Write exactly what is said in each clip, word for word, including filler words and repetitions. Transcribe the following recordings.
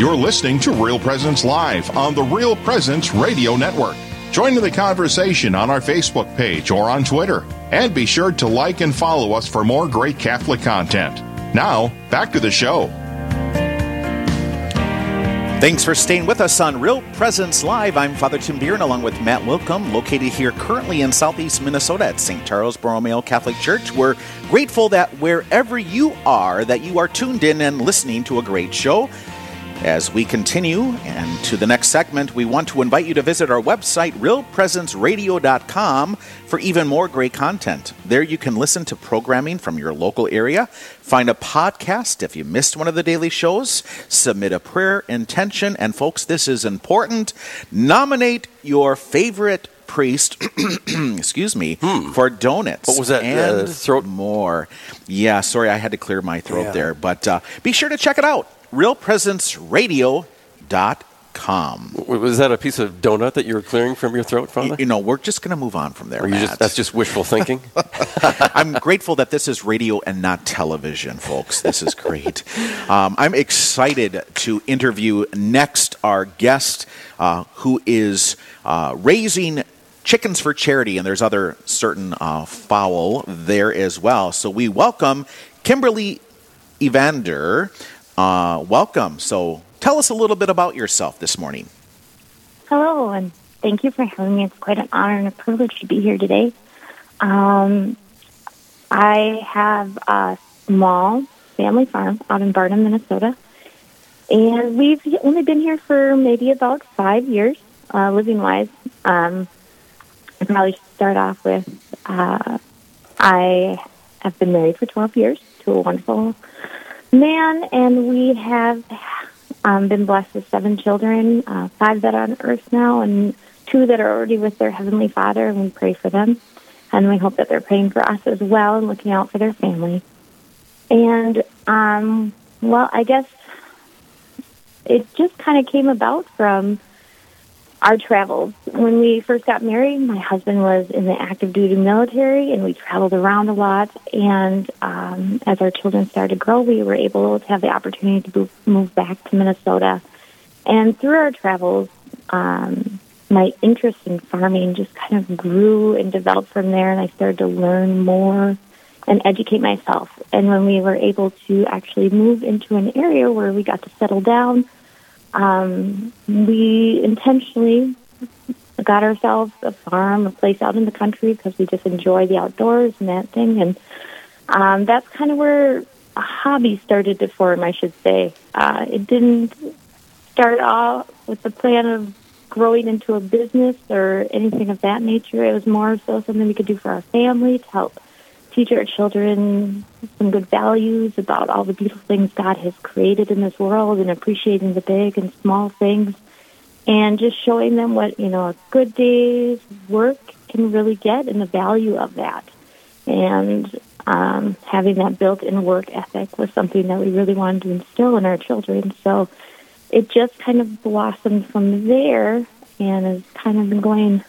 You're listening to Real Presence Live on the Real Presence Radio Network. Join in the conversation on our Facebook page or on Twitter. And be sure to like and follow us for more great Catholic content. Now, back to the show. Thanks for staying with us on Real Presence Live. I'm Father Tim Beeren along with Matt Wilkham, located here currently in southeast Minnesota at Saint Charles Borromeo Catholic Church. We're grateful that wherever you are, that you are tuned in and listening to a great show. As we continue and to the next segment, we want to invite you to visit our website, real presence radio dot com, for even more great content. There you can listen to programming from your local area, find a podcast if you missed one of the daily shows, submit a prayer intention, and folks, this is important, nominate your favorite priest, excuse me, hmm. for donuts. What was that? And uh, throat more. Yeah, sorry, I had to clear my throat yeah. there, but uh, be sure to check it out. real presence radio dot com. Was that a piece of donut that you were clearing from your throat, Father? You, you know, we're just going to move on from there, Matt. Just, that's just wishful thinking? I'm grateful that this is radio and not television, folks. This is great. um, I'm excited to interview next our guest uh, who is uh, raising chickens for charity, and there's other certain uh, fowl there as well. So we welcome Kimberly Evander. Uh, welcome. So tell us a little bit about yourself this morning. Hello, and thank you for having me. It's quite an honor and a privilege to be here today. Um, I have a small family farm out in Barden, Minnesota, and we've only been here for maybe about five years, uh, living-wise. Um, I probably should start off with uh, I have been married for twelve years to a wonderful man, and we have um, been blessed with seven children, uh, five that are on earth now, and two that are already with their Heavenly Father, and we pray for them. And we hope that they're praying for us as well and looking out for their family. And, um, well, I guess it just kind of came about from our travels. When we first got married, my husband was in the active duty military, and we traveled around a lot. And um, as our children started to grow, we were able to have the opportunity to move back to Minnesota. And through our travels, um, my interest in farming just kind of grew and developed from there, and I started to learn more and educate myself. And when we were able to actually move into an area where we got to settle down, Um, we intentionally got ourselves a farm, a place out in the country, because we just enjoy the outdoors and that thing. And um, that's kind of where a hobby started to form, I should say. Uh, it didn't start off with the plan of growing into a business or anything of that nature. It was more so something we could do for our family to help teach our children some good values about all the beautiful things God has created in this world, and appreciating the big and small things, and just showing them what, you know, a good day's work can really get and the value of that. And um, having that built-in work ethic was something that we really wanted to instill in our children. So it just kind of blossomed from there and has kind of been going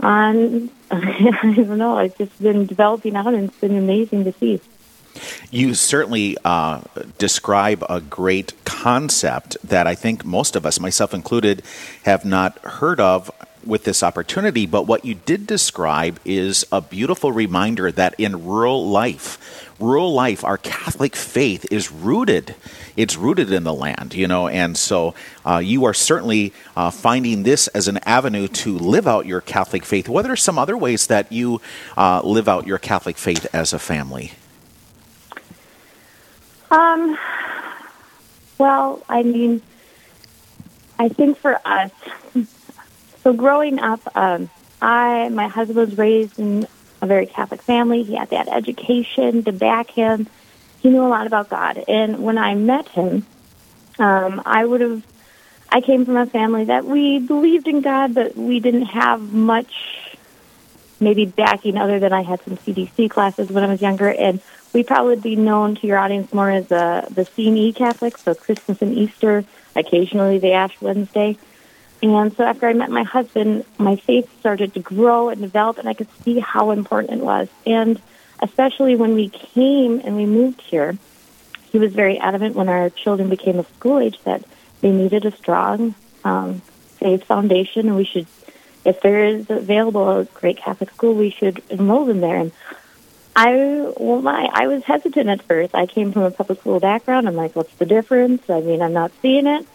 on. I don't know. It's just been developing out, and it's been amazing to see. You certainly uh, describe a great concept that I think most of us, myself included, have not heard of with this opportunity. But what you did describe is a beautiful reminder that in rural life, rural life, our Catholic faith is rooted. It's rooted in the land, you know, and so uh, you are certainly uh, finding this as an avenue to live out your Catholic faith. What are some other ways that you uh, live out your Catholic faith as a family? Um. Well, I mean, I think for us, so growing up, um, I my husband was raised in a very Catholic family. He had that education to back him. He knew a lot about God, and when I met him, um, I would have. I came from a family that we believed in God, but we didn't have much, maybe backing other than I had some C D C classes when I was younger, and we probably would be known to your audience more as the the C and E Catholics, so Christmas and Easter, occasionally the Ash Wednesday. And so after I met my husband, my faith started to grow and develop, and I could see how important it was. And especially when we came and we moved here, he was very adamant when our children became of school age that They needed a strong, um, faith foundation, and we should, if there is available a great Catholic school, we should enroll them there. And I won't lie, I was hesitant at first. I came from a public school background. I'm like, what's the difference? I mean, I'm not seeing it.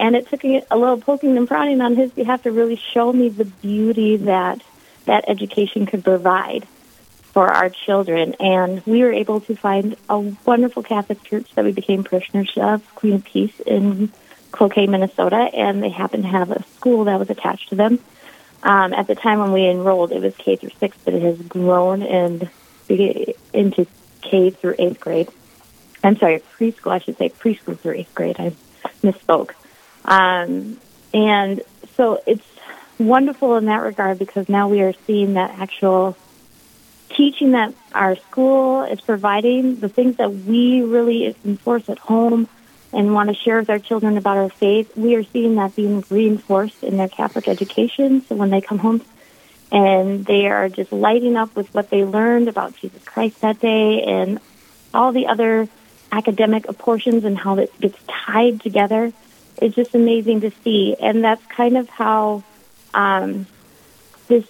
And it took a little poking and prodding on his behalf to really show me the beauty that that education could provide for our children. And we were able to find a wonderful Catholic church that we became parishioners of, Queen of Peace in Cloquet, Minnesota, and they happened to have a school that was attached to them. Um, at the time when we enrolled, it was K through sixth, but it has grown and into K through eighth grade. I'm sorry, preschool, I should say preschool through eighth grade. I misspoke. Um, and so it's wonderful in that regard because now we are seeing that actual teaching that our school is providing, the things that we really enforce at home and want to share with our children about our faith. We are seeing that being reinforced in their Catholic education. So when they come home and they are just lighting up with what they learned about Jesus Christ that day and all the other academic portions and how it gets tied together, it's just amazing to see. And that's kind of how um, this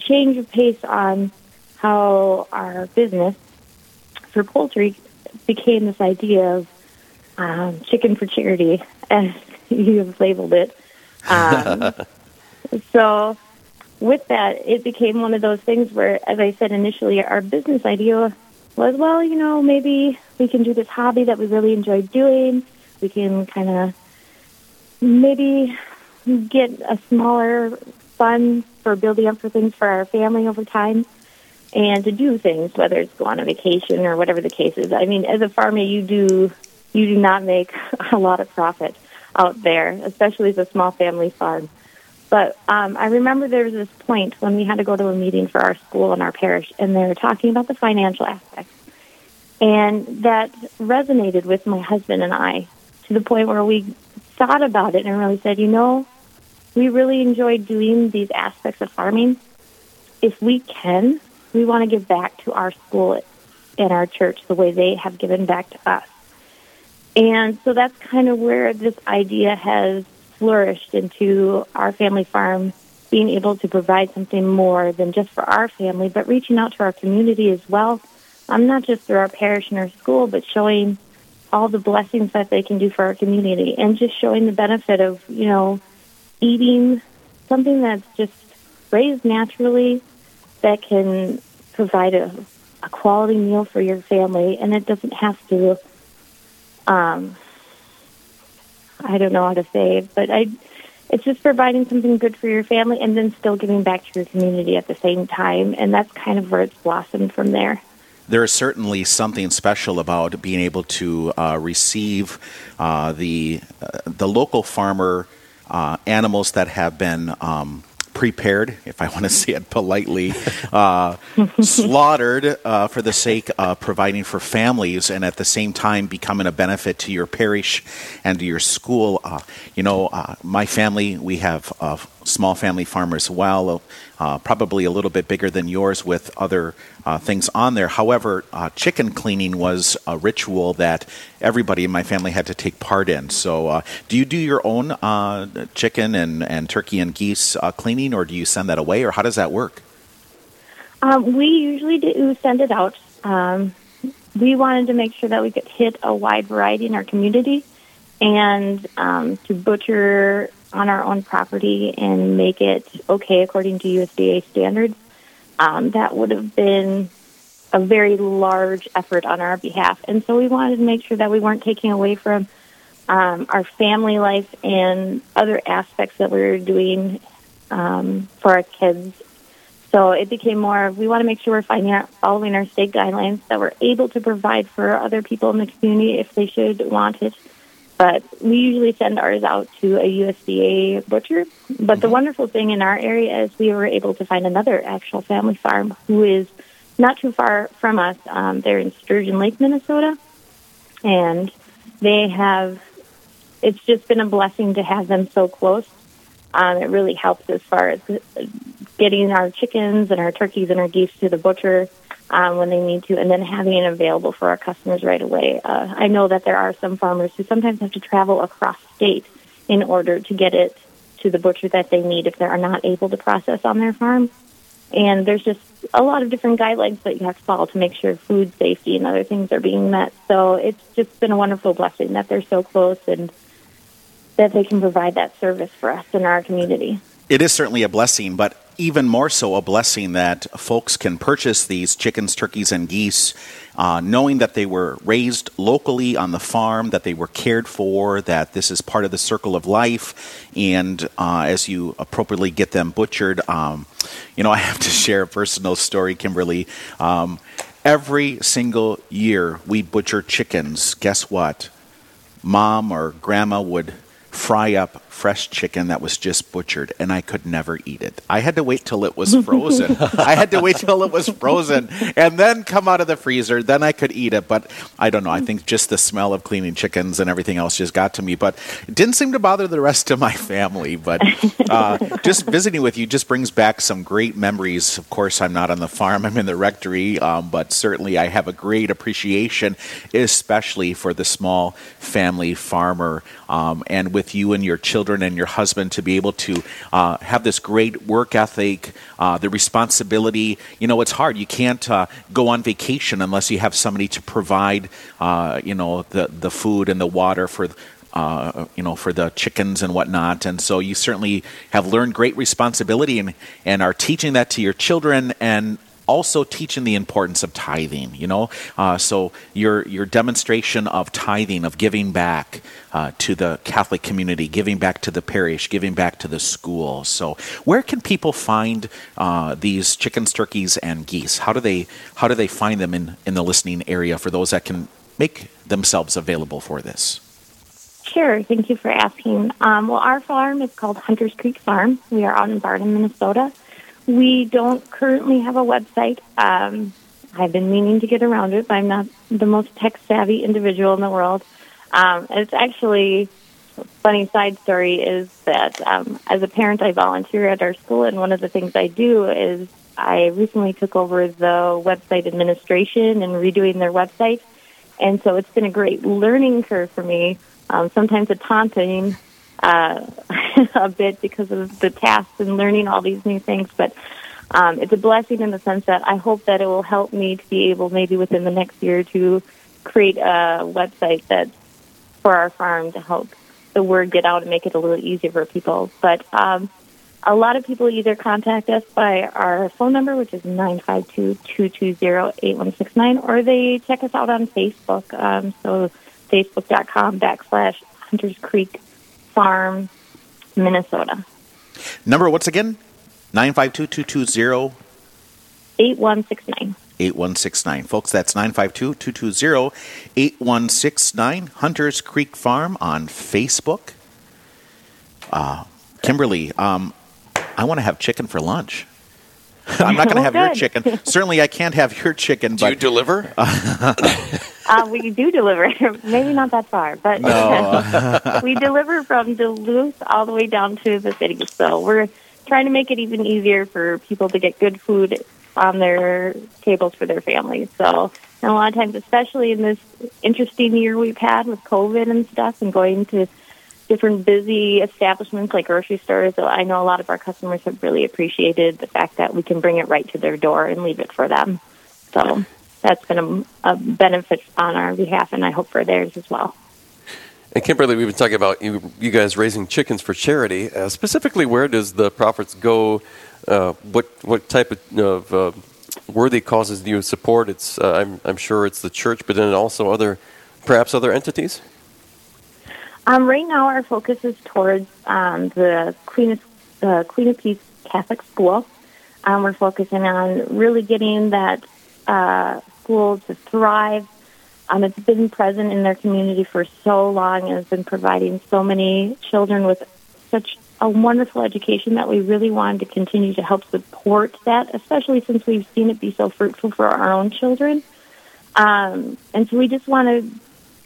change of pace on how our business for poultry became this idea of um, chicken for charity, as you've labeled it. Um, so with that, it became one of those things where, as I said initially, our business idea was, well, you know, maybe we can do this hobby that we really enjoy doing. We can kind of maybe get a smaller fund for building up for things for our family over time and to do things, whether it's go on a vacation or whatever the case is. I mean, as a farmer, you do you do not make a lot of profit out there, especially as a small family farm. But um, I remember there was this point when we had to go to a meeting for our school and our parish, and they were talking about the financial aspects. And that resonated with my husband and I to the point where we thought about it and really said, you know, we really enjoy doing these aspects of farming. If we can, we want to give back to our school and our church the way they have given back to us. And so that's kind of where this idea has flourished into our family farm, being able to provide something more than just for our family, but reaching out to our community as well, um, not just through our parish and our school, but showing all the blessings that they can do for our community and just showing the benefit of, you know, eating something that's just raised naturally that can provide a, a quality meal for your family. And it doesn't have to, um, I don't know how to say, but I, it's just providing something good for your family and then still giving back to your community at the same time. And that's kind of where it's blossomed from there. There is certainly something special about being able to uh, receive uh, the uh, the local farmer uh, animals that have been um, prepared, if I want to say it politely, uh, slaughtered uh, for the sake of providing for families and at the same time becoming a benefit to your parish and to your school. Uh, you know, uh, my family, we have uh, small family farm as well, uh, probably a little bit bigger than yours with other uh, things on there. However, uh, chicken cleaning was a ritual that everybody in my family had to take part in. So uh, do you do your own uh, chicken and, and turkey and geese uh, cleaning, or do you send that away, or how does that work? Um, we usually do send it out. Um, we wanted to make sure that we could hit a wide variety in our community and um, to butcher on our own property and make it okay according to U S D A standards. Um, that would have been a very large effort on our behalf. And so we wanted to make sure that we weren't taking away from um, our family life and other aspects that we were doing um, for our kids. So it became more of we want to make sure we're finding out, following our state guidelines, that we're able to provide for other people in the community if they should want it. But we usually send ours out to a U S D A butcher. But the wonderful thing in our area is we were able to find another actual family farm who is not too far from us. Um, they're in Sturgeon Lake, Minnesota. And they have, it's just been a blessing to have them so close. Um, it really helps as far as getting our chickens and our turkeys and our geese to the butcher Um, when they need to, and then having it available for our customers right away. Uh, I know that there are some farmers who sometimes have to travel across state in order to get it to the butcher that they need if they are not able to process on their farm. And there's just a lot of different guidelines that you have to follow to make sure food safety and other things are being met. So it's just been a wonderful blessing that they're so close and that they can provide that service for us in our community. It is certainly a blessing, but even more so a blessing that folks can purchase these chickens, turkeys, and geese, uh, knowing that they were raised locally on the farm, that they were cared for, that this is part of the circle of life, and uh, as you appropriately get them butchered. Um, you know, I have to share a personal story, Kimberly. Um, every single year we butcher chickens. Guess what? Mom or grandma would fry up fresh chicken that was just butchered, and I could never eat it. I had to wait till it was frozen. I had to wait till it was frozen and then come out of the freezer. Then I could eat it. But I don't know. I think just the smell of cleaning chickens and everything else just got to me. But it didn't seem to bother the rest of my family. But uh, just visiting with you just brings back some great memories. Of course, I'm not on the farm. I'm in the rectory. Um, but certainly I have a great appreciation, especially for the small family farmer. Um, and with you and your children and your husband to be able to uh, have this great work ethic, uh, the responsibility. You know, it's hard. You can't uh, go on vacation unless you have somebody to provide, uh, you know, the, the food and the water for, uh, you know, for the chickens and whatnot. And so you certainly have learned great responsibility and, and are teaching that to your children and also teaching the importance of tithing, you know. Uh, so your your demonstration of tithing, of giving back uh, to the Catholic community, giving back to the parish, giving back to the school. So where can people find uh, these chickens, turkeys, and geese? How do they how do they find them in, in the listening area for those that can make themselves available for this? Sure. Thank you for asking. Um, well, our farm is called Hunter's Creek Farm. We are out in Barden, Minnesota. We don't currently have a website. Um, I've been meaning to get around it, but I'm not the most tech-savvy individual in the world. Um, it's actually a funny side story is that um, as a parent, I volunteer at our school, and one of the things I do is I recently took over the website administration and redoing their website, and so it's been a great learning curve for me, um, sometimes a taunting Uh, a bit because of the tasks and learning all these new things, but um, it's a blessing in the sense that I hope that it will help me to be able maybe within the next year to create a website that's for our farm to help the word get out and make it a little easier for people. But um, a lot of people either contact us by our phone number, which is nine five two, two two zero, eight one six nine, or they check us out on Facebook, um, so facebook.com backslash Hunter's Creek Farm, Minnesota. Number, once again, nine five two, two two zero, eight one six nine. eight one six nine. Folks, that's nine five two, two two zero, eight one six nine. Hunter's Creek Farm on Facebook. Uh, Kimberly, um, I want to have chicken for lunch. I'm not going to have your chicken. Certainly, I can't have your chicken. But, do you deliver? uh, we do deliver. Maybe not that far, but no. We deliver from Duluth all the way down to the city. So we're trying to make it even easier for people to get good food on their tables for their families. So, and a lot of times, especially in this interesting year we've had with COVID and stuff, and going to different busy establishments like grocery stores. So I know a lot of our customers have really appreciated the fact that we can bring it right to their door and leave it for them. So that's been a, a benefit on our behalf, and I hope for theirs as well. And Kimberly, we've been talking about you, you guys raising chickens for charity. Uh, specifically, where does the profits go? Uh, what what type of, of uh, worthy causes do you support? It's uh, I'm I'm sure it's the church, but then also other perhaps other entities. Um, right now, our focus is towards um, the Queen of, uh, Queen of Peace Catholic School. Um, we're focusing on really getting that uh, school to thrive. Um, it's been present in their community for so long and has been providing so many children with such a wonderful education that we really wanted to continue to help support that, especially since we've seen it be so fruitful for our own children. Um, and so we just want to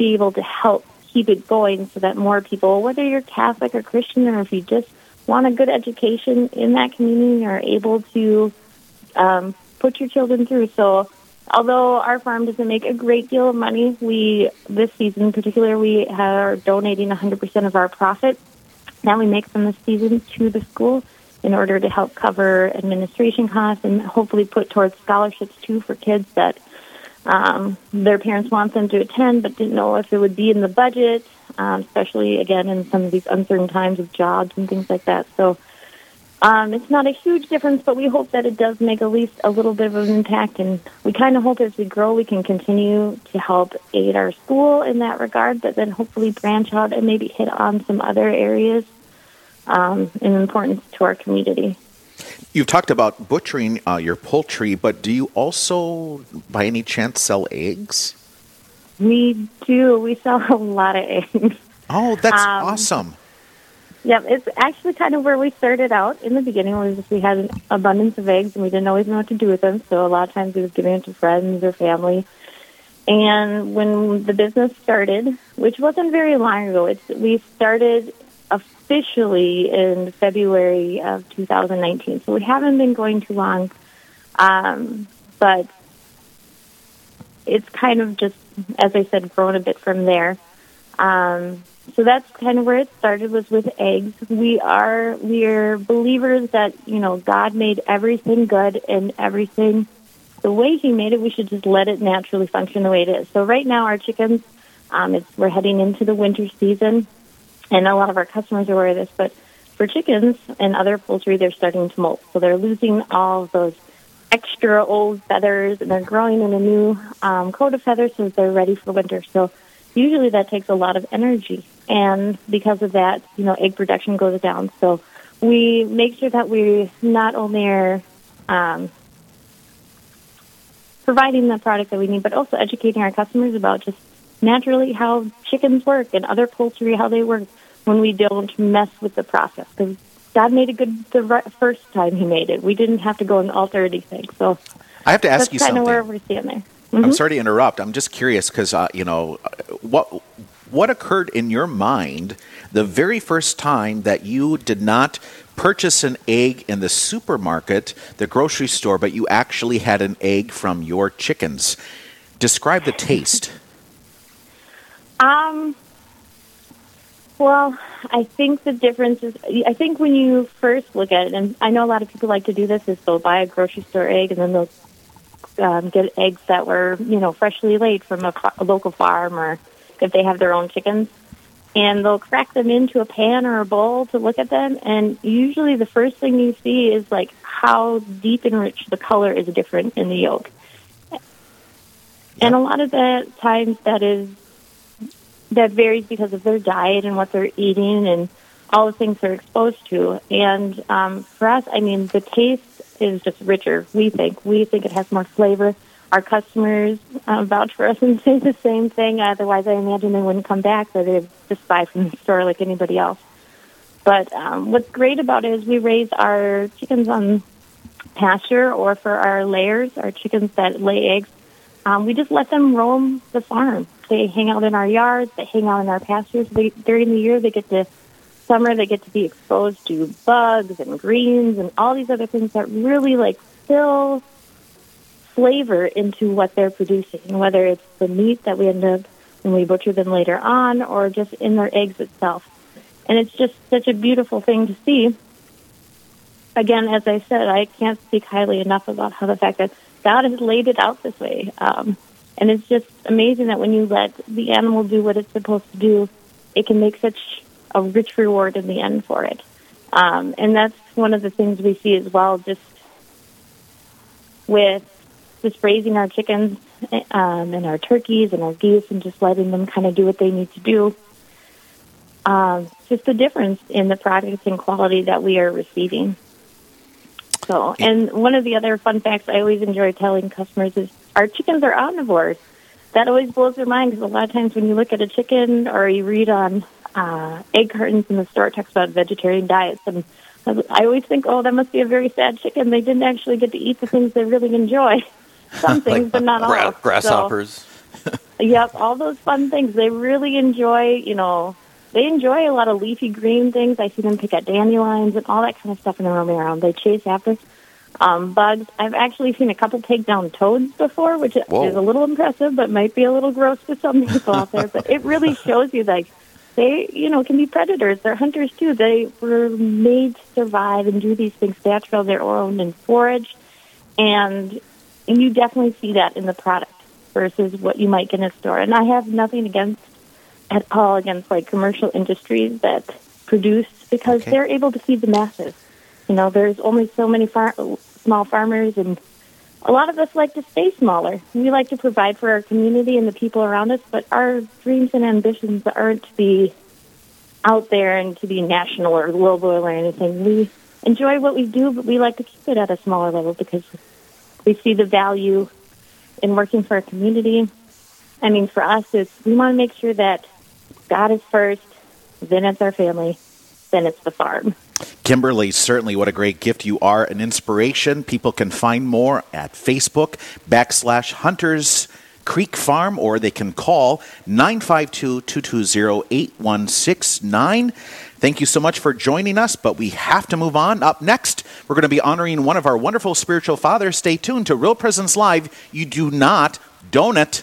be able to help keep it going so that more people, whether you're Catholic or Christian, or if you just want a good education in that community, are able to um, put your children through. So although our farm doesn't make a great deal of money, we, this season in particular, we are donating one hundred percent of our profit that we make from this season to the school in order to help cover administration costs and hopefully put towards scholarships, too, for kids that um, their parents want them to attend but didn't know if it would be in the budget, um, especially, again, in some of these uncertain times of jobs and things like that. So um, it's not a huge difference, but we hope that it does make at least a little bit of an impact. And we kind of hope as we grow we can continue to help aid our school in that regard, but then hopefully branch out and maybe hit on some other areas Um, in importance to our community. You've talked about butchering uh, your poultry, but do you also, by any chance, sell eggs? We do. We sell a lot of eggs. Oh, that's um, awesome. Yep, yeah, it's actually kind of where we started out in the beginning. We, just, we had an abundance of eggs, and we didn't always know what to do with them, so a lot of times we were giving them to friends or family. And when the business started, which wasn't very long ago, it's, we started officially in February of two thousand nineteen. So we haven't been going too long, um, but it's kind of just, as I said, grown a bit from there. Um, so that's kind of where it started, was with eggs. We are we're believers that, you know, God made everything good, and everything the way He made it, we should just let it naturally function the way it is. So right now our chickens, um, it's, we're heading into the winter season. And a lot of our customers are aware of this, but for chickens and other poultry, they're starting to molt. So they're losing all of those extra old feathers, and they're growing in a new um, coat of feathers so they're ready for winter. So usually that takes a lot of energy. And because of that, you know, egg production goes down. So we make sure that we not only are um, providing the product that we need, but also educating our customers about just naturally how chickens work and other poultry, how they work, when we don't mess with the process. Because God made it good the re- first time He made it. We didn't have to go and alter anything. So I have to ask you something. That's kind of where we're seeing there. Mm-hmm. I'm sorry to interrupt. I'm just curious because, uh, you know, what what occurred in your mind the very first time that you did not purchase an egg in the supermarket, the grocery store, but you actually had an egg from your chickens? Describe the taste. Um, well, I think the difference is, I think when you first look at it, and I know a lot of people like to do this, is they'll buy a grocery store egg and then they'll um, get eggs that were, you know, freshly laid from a, a local farm, or if they have their own chickens, and they'll crack them into a pan or a bowl to look at them. And usually the first thing you see is like how deep and rich the color is different in the yolk. And a lot of the times that is, that varies because of their diet and what they're eating and all the things they're exposed to. And um, for us, I mean, the taste is just richer, we think. We think it has more flavor. Our customers uh, vouch for us and say the same thing. Otherwise, I imagine they wouldn't come back, or they'd just buy from the store like anybody else. But um, what's great about it is we raise our chickens on pasture, or for our layers, our chickens that lay eggs, um, we just let them roam the farm. They hang out in our yards. They hang out in our pastures. They, during the year, they get to summer. They get to be exposed to bugs and greens and all these other things that really like fill flavor into what they're producing. Whether it's the meat that we end up when we butcher them later on, or just in their eggs itself. And it's just such a beautiful thing to see. Again, as I said, I can't speak highly enough about how the fact that God has laid it out this way. Um, And it's just amazing that when you let the animal do what it's supposed to do, it can make such a rich reward in the end for it. Um, and that's one of the things we see as well, just with just raising our chickens um, and our turkeys and our geese, and just letting them kind of do what they need to do. Um, just the difference in the products and quality that we are receiving. So, and one of the other fun facts I always enjoy telling customers is our chickens are omnivores. That always blows their mind, because a lot of times when you look at a chicken or you read on uh, egg cartons in the store, it talks about vegetarian diets. And I always think, oh, that must be a very sad chicken. They didn't actually get to eat the things they really enjoy. Some things, like but not gra- all. Grasshoppers. So, yep, all those fun things. They really enjoy, you know, they enjoy a lot of leafy green things. I see them pick at dandelions and all that kind of stuff in the roaming around. They chase after Um, bugs. I've actually seen a couple take down toads before, which Whoa. Is a little impressive, but might be a little gross to some people out there. But it really shows you, like, They, you know, can be predators. They're hunters, too. They were made to survive and do these things naturally on their own and forage. And and you definitely see that in the product versus what you might get in a store. And I have nothing against, at all against, like, commercial industries that produce, because okay. they're able to feed the masses. You know, there's only so many far- small farmers, and a lot of us like to stay smaller. We like to provide for our community and the people around us, but our dreams and ambitions aren't to be out there and to be national or global or anything. We enjoy what we do, but we like to keep it at a smaller level because we see the value in working for our community. I mean, for us, it's, we want to make sure that God is first, then it's our family, then it's the farm. Kimberly, certainly what a great gift. You are an inspiration. People can find more at Facebook backslash Hunter's Creek Farm, or they can call nine five two, two two zero, eight one six nine. Thank you so much for joining us, but we have to move on. Up next, we're going to be honoring one of our wonderful spiritual fathers. Stay tuned to Real Presence Live. You do not donut